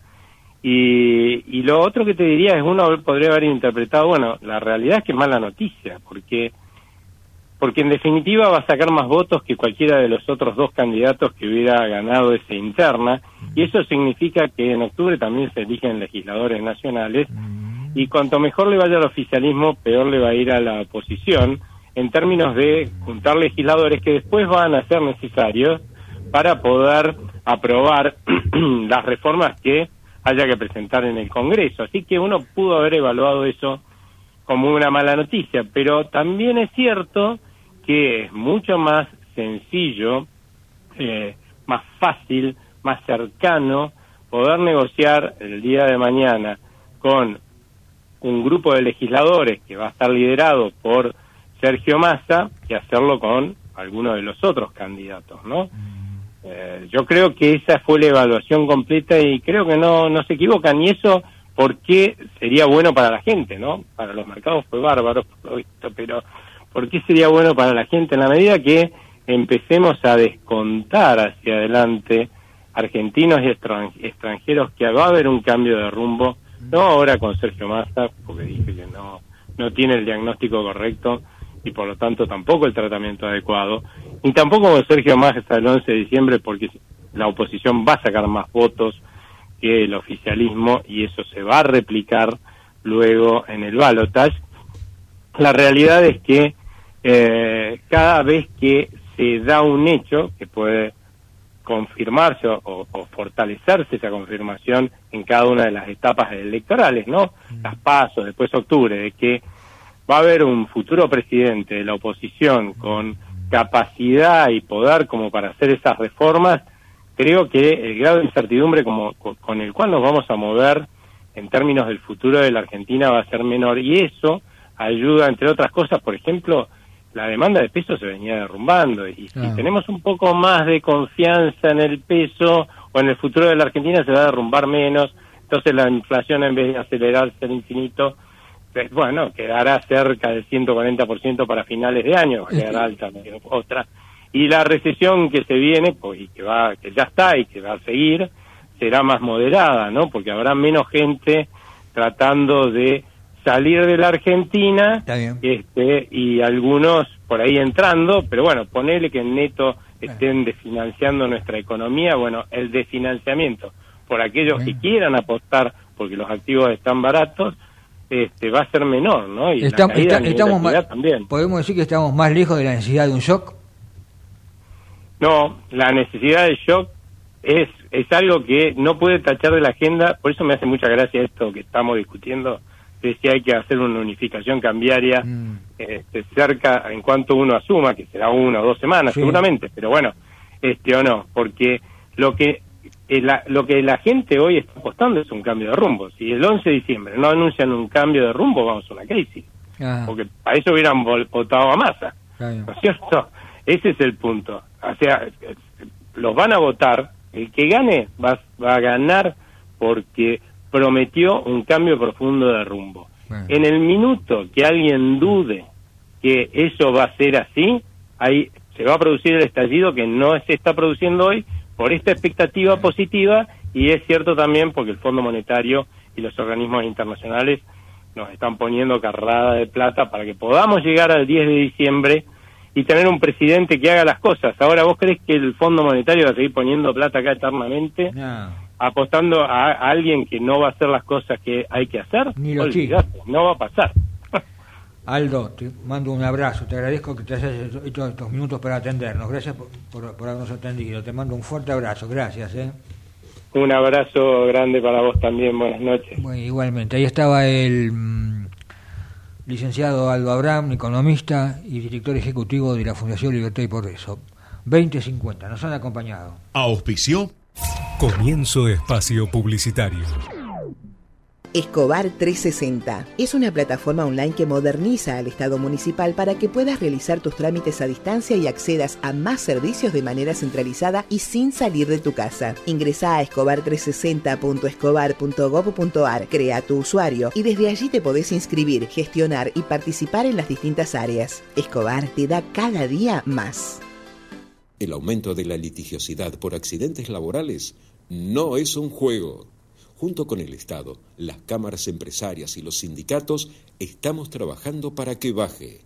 Y lo otro que te diría es, uno podría haber interpretado, bueno, la realidad es que es mala noticia, porque en definitiva va a sacar más votos que cualquiera de los otros dos candidatos que hubiera ganado esa interna, y eso significa que en octubre también se eligen legisladores nacionales, y cuanto mejor le vaya al oficialismo, peor le va a ir a la oposición, en términos de juntar legisladores que después van a ser necesarios para poder aprobar las reformas que haya que presentar en el Congreso. Así que uno pudo haber evaluado eso como una mala noticia, pero también es cierto que es mucho más sencillo, más fácil, más cercano poder negociar el día de mañana con un grupo de legisladores que va a estar liderado por Sergio Massa que hacerlo con alguno de los otros candidatos, ¿no? Yo creo que esa fue la evaluación completa y creo que no se equivocan, y eso porque sería bueno para la gente, ¿no? Para los mercados fue bárbaro, por lo visto, pero ¿por qué sería bueno para la gente? En la medida que empecemos a descontar hacia adelante argentinos y extranjeros, que va a haber un cambio de rumbo, no ahora con Sergio Massa, porque dije que no tiene el diagnóstico correcto y por lo tanto tampoco el tratamiento adecuado, y tampoco con Sergio Massa el 11 de diciembre, porque la oposición va a sacar más votos que el oficialismo y eso se va a replicar luego en el balotaje. La realidad es que cada vez que se da un hecho que puede confirmarse o fortalecerse esa confirmación en cada una de las etapas electorales, ¿no? Las PASO, después octubre, de que va a haber un futuro presidente de la oposición con capacidad y poder como para hacer esas reformas, creo que el grado de incertidumbre con el cual nos vamos a mover en términos del futuro de la Argentina va a ser menor, y eso ayuda, entre otras cosas, por ejemplo, la demanda de peso se venía derrumbando, y si tenemos un poco más de confianza en el peso o en el futuro de la Argentina, se va a derrumbar menos, entonces la inflación, en vez de acelerarse al infinito, bueno, quedará cerca del 140% para finales de año, va a quedar alta, otra. Y la recesión que se viene, pues, y que ya está y que va a seguir, será más moderada, ¿no? Porque habrá menos gente tratando de salir de la Argentina, y algunos por ahí entrando, pero bueno, ponele que en neto estén desfinanciando nuestra economía. Bueno, el desfinanciamiento por aquellos que quieran apostar porque los activos están baratos va a ser menor, ¿no? Y estamos más, también. ¿Podemos decir que estamos más lejos de la necesidad de un shock? No, la necesidad de shock es algo que no puede tachar de la agenda, por eso me hace mucha gracia esto que estamos discutiendo, de si hay que hacer una unificación cambiaria cerca, en cuanto uno asuma, que será 1 o 2 semanas seguramente, pero bueno, o no, porque lo que la gente hoy está apostando es un cambio de rumbo. Si el 11 de diciembre no anuncian un cambio de rumbo, vamos a una crisis, porque para eso hubieran votado a Massa, ¿no es cierto? Ese es el punto, o sea, los van a votar, el que gane va a ganar porque prometió un cambio profundo de rumbo. En el minuto que alguien dude que eso va a ser así, ahí se va a producir el estallido que no se está produciendo hoy por esta expectativa positiva, y es cierto también porque el Fondo Monetario y los organismos internacionales nos están poniendo carrada de plata para que podamos llegar al 10 de diciembre y tener un presidente que haga las cosas. Ahora, ¿vos crees que el Fondo Monetario va a seguir poniendo plata acá eternamente? No. Apostando a alguien que no va a hacer las cosas que hay que hacer, ni lo olvidate, no va a pasar. Aldo, te mando un abrazo, te agradezco que te hayas hecho estos minutos para atendernos, gracias por habernos atendido, te mando un fuerte abrazo, gracias. Un abrazo grande para vos también, buenas noches. Bueno, igualmente, ahí estaba el licenciado Aldo Abram, economista y director ejecutivo de la Fundación Libertad y Progreso. 2050, nos han acompañado. Auspició. Comienzo espacio publicitario. Escobar 360 es una plataforma online que moderniza al Estado municipal para que puedas realizar tus trámites a distancia y accedas a más servicios de manera centralizada y sin salir de tu casa. Ingresá a escobar360.escobar.gov.ar, crea tu usuario y desde allí te podés inscribir, gestionar y participar en las distintas áreas. Escobar te da cada día más. El aumento de la litigiosidad por accidentes laborales no es un juego. Junto con el Estado, las cámaras empresarias y los sindicatos estamos trabajando para que baje.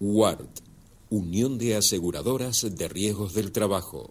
UART, Unión de Aseguradoras de Riesgos del Trabajo.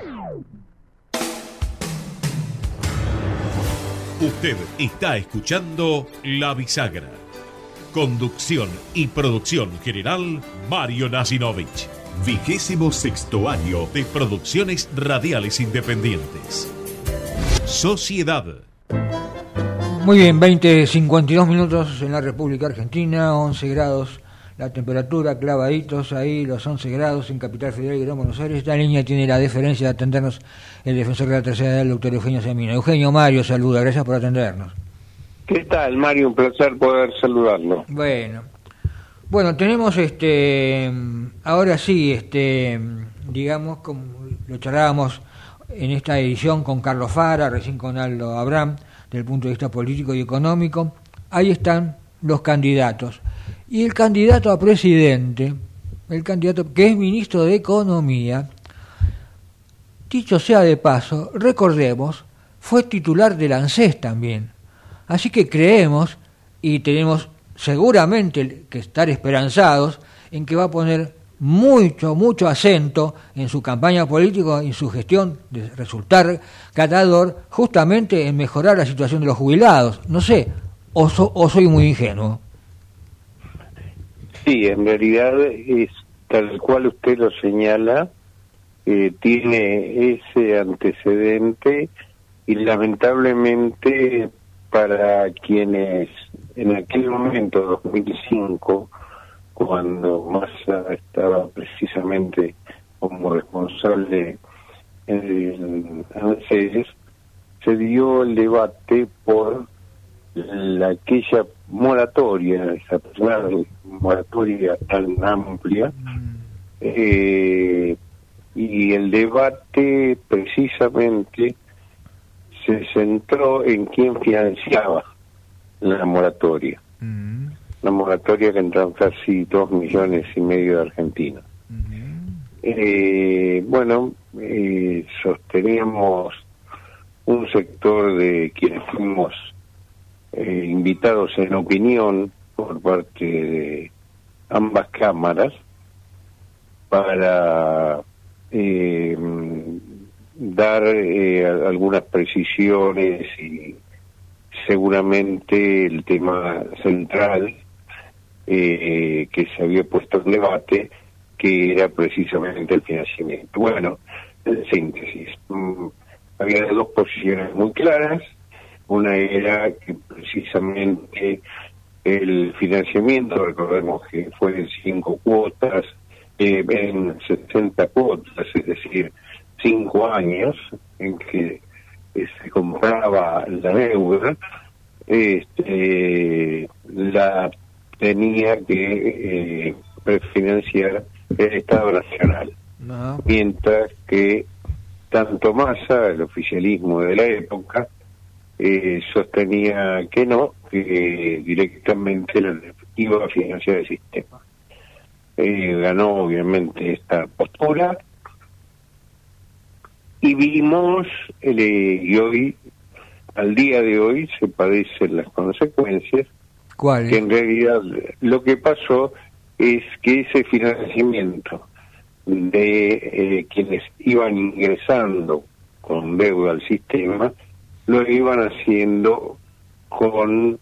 Usted está escuchando La Bisagra. Conducción y producción general, Mario Nacinovich. 26º año de Producciones Radiales Independientes. Sociedad. Muy bien, 20:52 minutos en la República Argentina, 11 grados la temperatura, clavaditos ahí los 11 grados en Capital Federal y Gran Buenos Aires. Esta línea tiene la deferencia de atendernos el defensor de la tercera edad, el doctor Eugenio Semino. Eugenio, Mario saluda, gracias por atendernos. ¿Qué tal, Mario? Un placer poder saludarlo. Bueno, tenemos ahora sí, digamos, como lo charlábamos en esta edición con Carlos Faro, recién con Aldo Abram, desde el punto de vista político y económico, ahí están los candidatos. Y el candidato a presidente, el candidato que es ministro de Economía, dicho sea de paso, recordemos, fue titular del ANSES también. Así que creemos y tenemos seguramente que estar esperanzados en que va a poner mucho acento en su campaña política, en su gestión de resultar catador, justamente en mejorar la situación de los jubilados. No sé, o soy muy ingenuo. Sí, en realidad es tal cual usted lo señala, tiene ese antecedente y lamentablemente para quienes en aquel momento, 2005, cuando Massa estaba precisamente como responsable en ANSES, se dio el debate por aquella moratoria, esa moratoria tan amplia, y el debate precisamente se centró en quién financiaba la moratoria. Una moratoria que entraron casi 2,5 millones de argentinos. Sosteníamos un sector de quienes fuimos invitados en opinión por parte de ambas cámaras para dar algunas precisiones y seguramente el tema central que se había puesto en debate, que era precisamente el financiamiento. Bueno, en síntesis, había dos posiciones muy claras. Una era que precisamente el financiamiento, recordemos que fue en 5 cuotas, en 60 cuotas, es decir, 5 años en que se compraba la deuda, la tenía que prefinanciar el Estado Nacional. No. Mientras que tanto Massa, el oficialismo de la época, sostenía que no, que directamente iba a financiar el sistema. Ganó obviamente esta postura. Y vimos, y hoy, al día de hoy, se padecen las consecuencias. ¿Cuál? Que en realidad lo que pasó es que ese financiamiento de quienes iban ingresando con deuda al sistema, lo iban haciendo con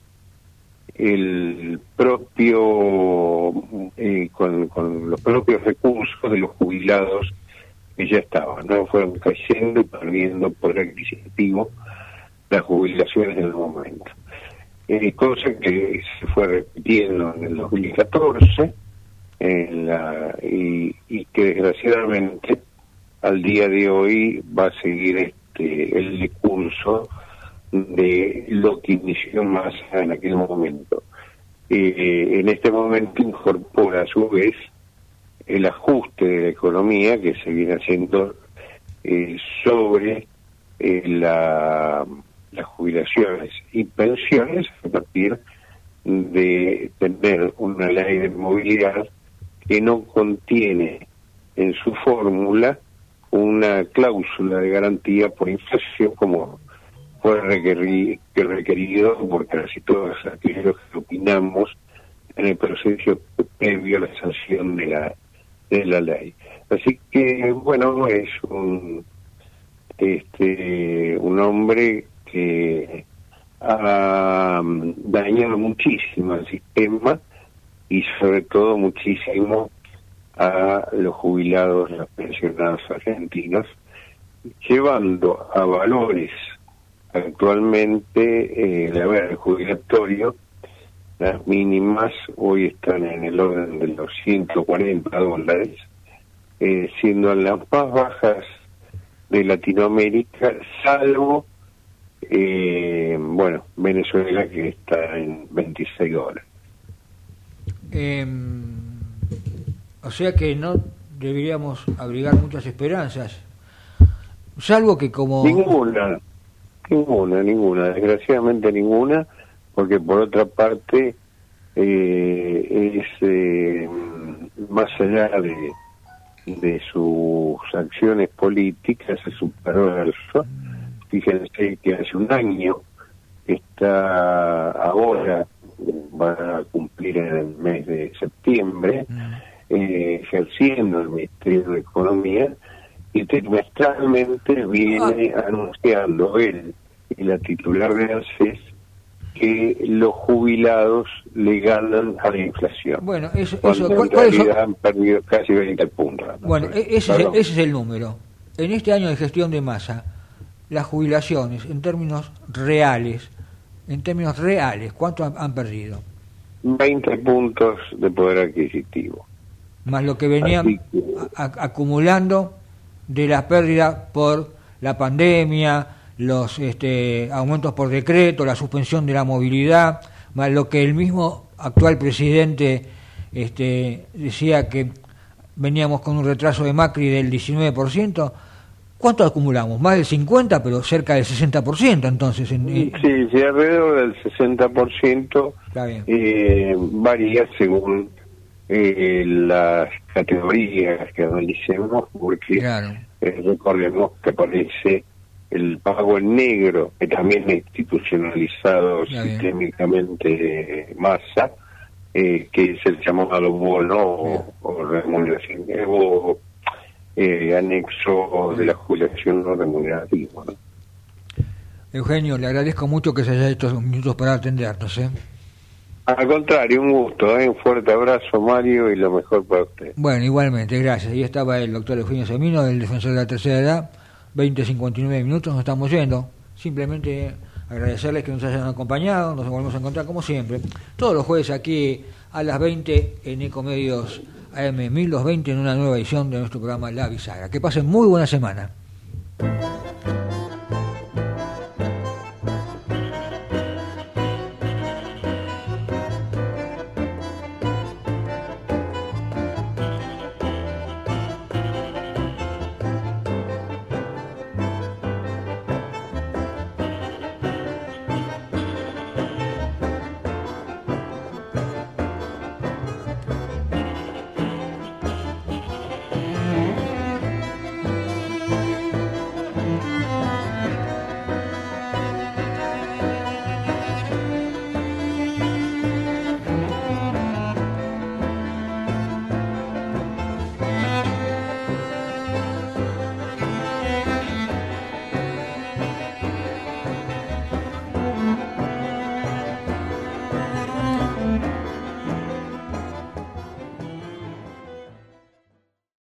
el propio, con los propios recursos de los jubilados que ya estaban, ¿no? Fueron cayendo y perdiendo poder adquisitivo las jubilaciones en el momento. Cosa que se fue repitiendo en el 2014 y que desgraciadamente al día de hoy va a seguir el discurso de lo que inició Massa en aquel momento. En este momento incorpora a su vez el ajuste de la economía que se viene haciendo sobre las jubilaciones y pensiones a partir de tener una ley de movilidad que no contiene en su fórmula una cláusula de garantía por inflación como fue requerido por casi todos aquellos que opinamos en el proceso previo a la sanción de la ley. Así que, bueno, es un hombre que ha dañado muchísimo al sistema y sobre todo muchísimo a los jubilados, los pensionados argentinos, llevando a valores Actualmente el jubilatorio, las mínimas hoy están en el orden de los $140, siendo las más bajas de Latinoamérica, salvo bueno, Venezuela, que está en $26. O sea que no deberíamos abrigar muchas esperanzas, salvo que como... Ninguna, desgraciadamente ninguna, porque por otra parte es más allá de sus acciones políticas, es un perverso. Fíjense que hace un año, está ahora, va a cumplir en el mes de septiembre, ejerciendo el Ministerio de Economía, y trimestralmente viene anunciando él y la titular de ANSES que los jubilados le ganan a la inflación. Bueno, en realidad han perdido casi 20 puntos. Bueno, ese es el número. En este año de gestión de Massa, las jubilaciones, en términos reales, ¿cuánto han perdido? 20 puntos de poder adquisitivo. Más lo que venían acumulando de las pérdidas por la pandemia, los aumentos por decreto, la suspensión de la movilidad, más lo que el mismo actual presidente decía que veníamos con un retraso de Macri del 19%, ¿cuánto acumulamos? Más del 50%, pero cerca del 60% entonces. Sí, alrededor del 60%, varía según las categorías que analicemos, porque recordemos que aparece el pago en negro, que también es institucionalizado sistémicamente Massa, que es el llamado bono o remuneración anexo de la jubilación no remunerativa, ¿no? Eugenio, le agradezco mucho que se haya hecho unos minutos para atendernos, ¿eh? Al contrario, un gusto, un fuerte abrazo, Mario, y lo mejor para usted. Bueno, igualmente, gracias. Ahí estaba el doctor Eugenio Semino, el defensor de la tercera edad. 20:59 minutos, nos estamos yendo. Simplemente agradecerles que nos hayan acompañado, nos volvemos a encontrar como siempre, todos los jueves aquí a las 20 en Ecomedios AM 1020 en una nueva edición de nuestro programa La Bisagra. Que pasen muy buena semana.